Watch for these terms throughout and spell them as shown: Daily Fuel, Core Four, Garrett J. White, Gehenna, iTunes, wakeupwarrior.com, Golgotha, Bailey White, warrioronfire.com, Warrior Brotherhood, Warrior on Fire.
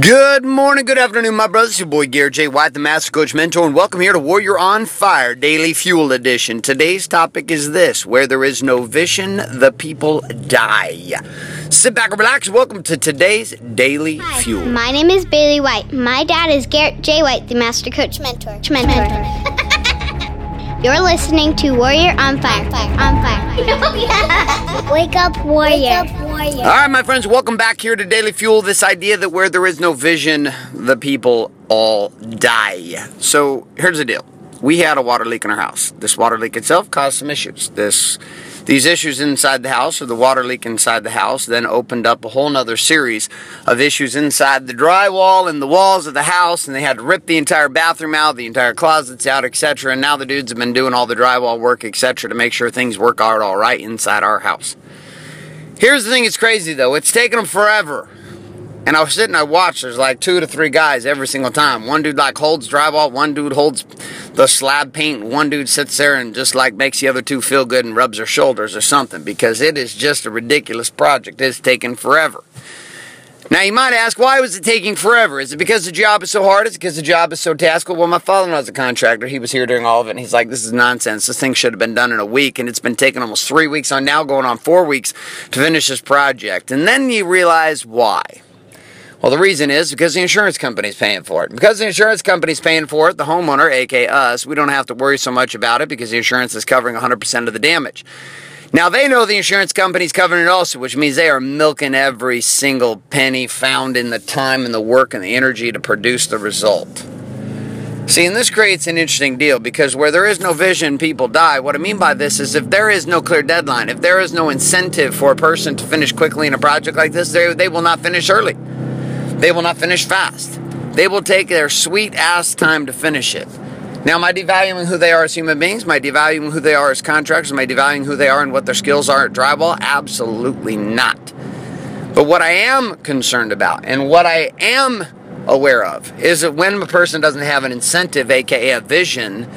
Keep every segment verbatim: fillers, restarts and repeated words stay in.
Good morning, good afternoon, my brothers. It's your boy, Garrett J. White, the Master Coach Mentor, and welcome here to Warrior on Fire, Daily Fuel Edition. Today's topic is this: where there is no vision, the people die. Sit back and relax. Welcome to today's Daily Hi, Fuel. My name is Bailey White. My dad is Garrett J. White, the Master Coach Mentor. Mentor. You're listening to Warrior on Fire. On Fire. On Fire. Wake up, Warrior. Wake up, Warrior. All right, my friends, welcome back here to Daily Fuel. This idea that where there is no vision, the people all die. So here's the deal. We had a water leak in our house. This water leak itself caused some issues. This, these issues inside the house, or the water leak inside the house, then opened up a whole nother series of issues inside the drywall and the walls of the house, and they had to rip the entire bathroom out, the entire closets out, et cetera. And now the dudes have been doing all the drywall work, et cetera, to make sure things work out all right inside our house. Here's the thing that's crazy, though. It's taken them forever. And I was sitting, I watched. There's like two to three guys every single time. One dude like holds drywall. One dude holds the slab paint. One dude sits there and just like makes the other two feel good and rubs their shoulders or something. Because it is just a ridiculous project. It's taken forever. Now, you might ask, why was it taking forever? Is it because the job is so hard? Is it because the job is so taskful? Well, my father-in-law is a contractor. He was here during all of it, and he's like, this is nonsense. This thing should have been done in a week, and it's been taking almost three weeks on now, going on four weeks to finish this project. And then you realize why. Well, the reason is because the insurance company's paying for it. Because the insurance company's paying for it, the homeowner, a k a us, we don't have to worry so much about it because the insurance is covering one hundred percent of the damage. Now, they know the insurance company's covering it also, which means they are milking every single penny found in the time and the work and the energy to produce the result. See, and this creates an interesting deal, because where there is no vision, people die. What I mean by this is, if there is no clear deadline, if there is no incentive for a person to finish quickly in a project like this, they, they will not finish early. They will not finish fast. They will take their sweet ass time to finish it. Now, am I devaluing who they are as human beings? Am I devaluing who they are as contractors? Am I devaluing who they are and what their skills are at drywall? Absolutely not. But what I am concerned about, and what I am aware of, is that when a person doesn't have an incentive, a k a a vision,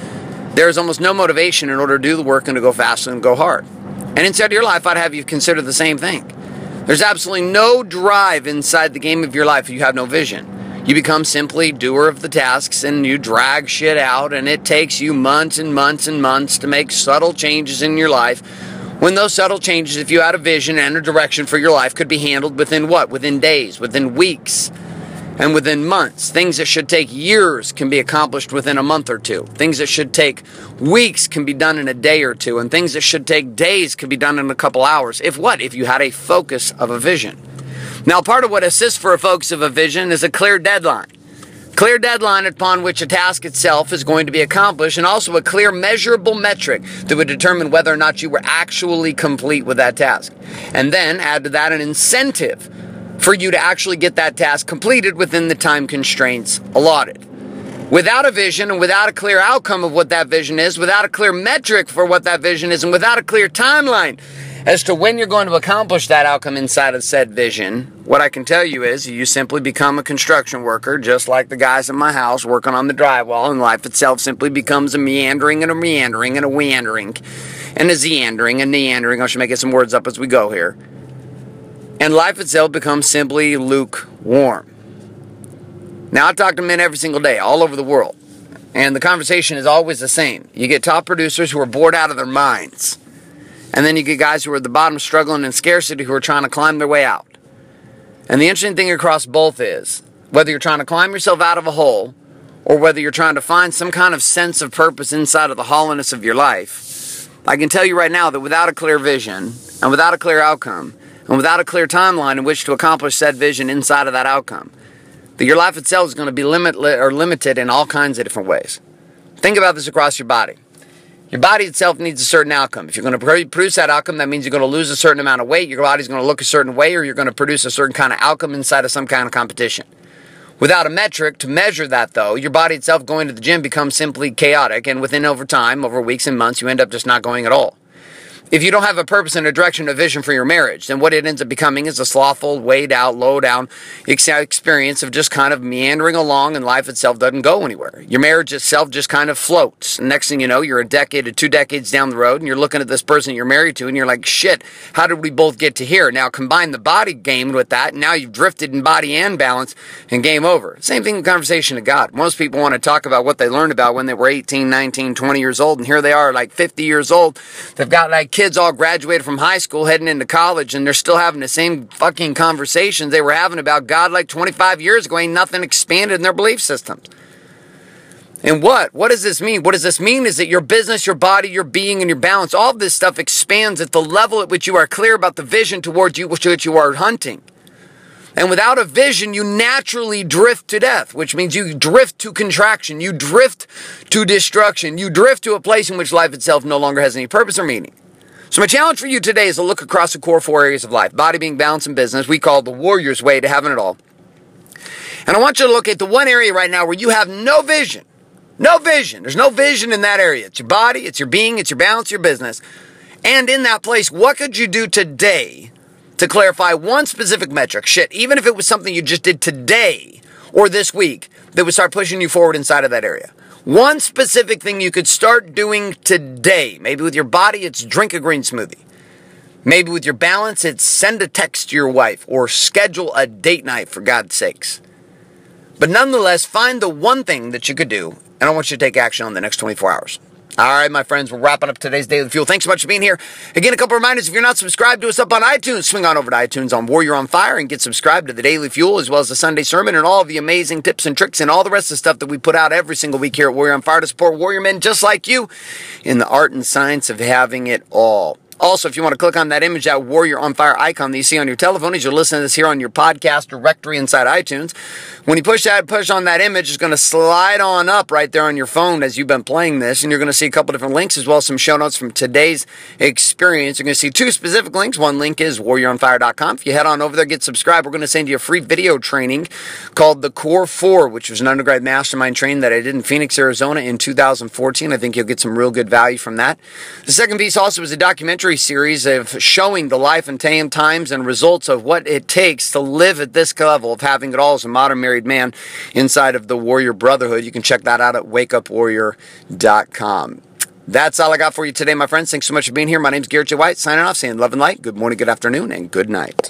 there's almost no motivation in order to do the work and to go fast and go hard. And inside your life, I'd have you consider the same thing. There's absolutely no drive inside the game of your life if you have no vision. You become simply doer of the tasks, and you drag shit out, and it takes you months and months and months to make subtle changes in your life, when those subtle changes, if you had a vision and a direction for your life, could be handled within what? Within days, within weeks, and within months. Things that should take years can be accomplished within a month or two. Things that should take weeks can be done in a day or two, and things that should take days can be done in a couple hours. If what? If you had a focus of a vision. Now, part of what assists for a focus of a vision is a clear deadline. Clear deadline upon which a task itself is going to be accomplished, and also a clear measurable metric that would determine whether or not you were actually complete with that task. And then add to that an incentive for you to actually get that task completed within the time constraints allotted. Without a vision, and without a clear outcome of what that vision is, without a clear metric for what that vision is, and without a clear timeline as to when you're going to accomplish that outcome inside of said vision, what I can tell you is you simply become a construction worker, just like the guys in my house working on the drywall, and life itself simply becomes a meandering and a meandering and a wandering and a zeandering and neandering. I should make it some words up as we go here. And life itself becomes simply lukewarm. Now, I talk to men every single day all over the world, and the conversation is always the same. You get top producers who are bored out of their minds. And then you get guys who are at the bottom struggling in scarcity who are trying to climb their way out. And the interesting thing across both is, whether you're trying to climb yourself out of a hole, or whether you're trying to find some kind of sense of purpose inside of the hollowness of your life, I can tell you right now that without a clear vision, and without a clear outcome, and without a clear timeline in which to accomplish said vision inside of that outcome, that your life itself is going to be limitless or limited in all kinds of different ways. Think about this across your body. Your body itself needs a certain outcome. If you're going to produce that outcome, that means you're going to lose a certain amount of weight, your body's going to look a certain way, or you're going to produce a certain kind of outcome inside of some kind of competition. Without a metric to measure that, though, your body itself going to the gym becomes simply chaotic, and within over time, over weeks and months, you end up just not going at all. If you don't have a purpose and a direction, a vision for your marriage, then what it ends up becoming is a slothful, weighed out, low down experience of just kind of meandering along, and life itself doesn't go anywhere. Your marriage itself just kind of floats. Next thing you know, you're a decade or two decades down the road, and you're looking at this person you're married to, and you're like, shit, how did we both get to here? Now combine the body game with that, and now you've drifted in body and balance, and game over. Same thing with conversation to God. Most people want to talk about what they learned about when they were eighteen, nineteen, twenty years old, and here they are like fifty years old. They've got like kids all graduated from high school heading into college, and they're still having the same fucking conversations they were having about God like twenty-five years ago. Ain't nothing expanded in their belief systems. And what? What does this mean? What does this mean is that your business, your body, your being, and your balance, all of this stuff expands at the level at which you are clear about the vision towards you, which you are hunting. And without a vision, you naturally drift to death, which means you drift to contraction, you drift to destruction, you drift to a place in which life itself no longer has any purpose or meaning. So my challenge for you today is to look across the core four areas of life: body, being, balance, and business. We call the warrior's way to having it all. And I want you to look at the one area right now where you have no vision. No vision. There's no vision in that area. It's your body, it's your being, it's your balance, your business. And in that place, what could you do today to clarify one specific metric? Shit, even if it was something you just did today or this week that would start pushing you forward inside of that area. One specific thing you could start doing today. Maybe with your body, it's drink a green smoothie. Maybe with your balance, it's send a text to your wife or schedule a date night, for God's sakes. But nonetheless, find the one thing that you could do, and I want you to take action on the next twenty-four hours. All right, my friends, we're wrapping up today's Daily Fuel. Thanks so much for being here. Again, a couple of reminders, if you're not subscribed to us up on iTunes, swing on over to iTunes on Warrior on Fire and get subscribed to the Daily Fuel, as well as the Sunday Sermon and all of the amazing tips and tricks and all the rest of the stuff that we put out every single week here at Warrior on Fire to support warrior men just like you in the art and science of having it all. Also, if you want to click on that image, that Warrior on Fire icon that you see on your telephone as you're listening to this here on your podcast directory inside iTunes, when you push that, push on that image, it's going to slide on up right there on your phone as you've been playing this, and you're going to see a couple different links as well as some show notes from today's experience. You're going to see two specific links. One link is warrior on fire dot com. If you head on over there, get subscribed, we're going to send you a free video training called the Core Four, which was an undergrad mastermind training that I did in Phoenix, Arizona in two thousand fourteen. I think you'll get some real good value from that. The second piece also is a documentary series of showing the life and times and results of what it takes to live at this level of having it all as a modern married man inside of the Warrior Brotherhood. You can check that out at wake up warrior dot com. That's all I got for you today, my friends. Thanks so much for being here. My name is Garrett J. White, signing off, saying love and light, good morning, good afternoon, and good night.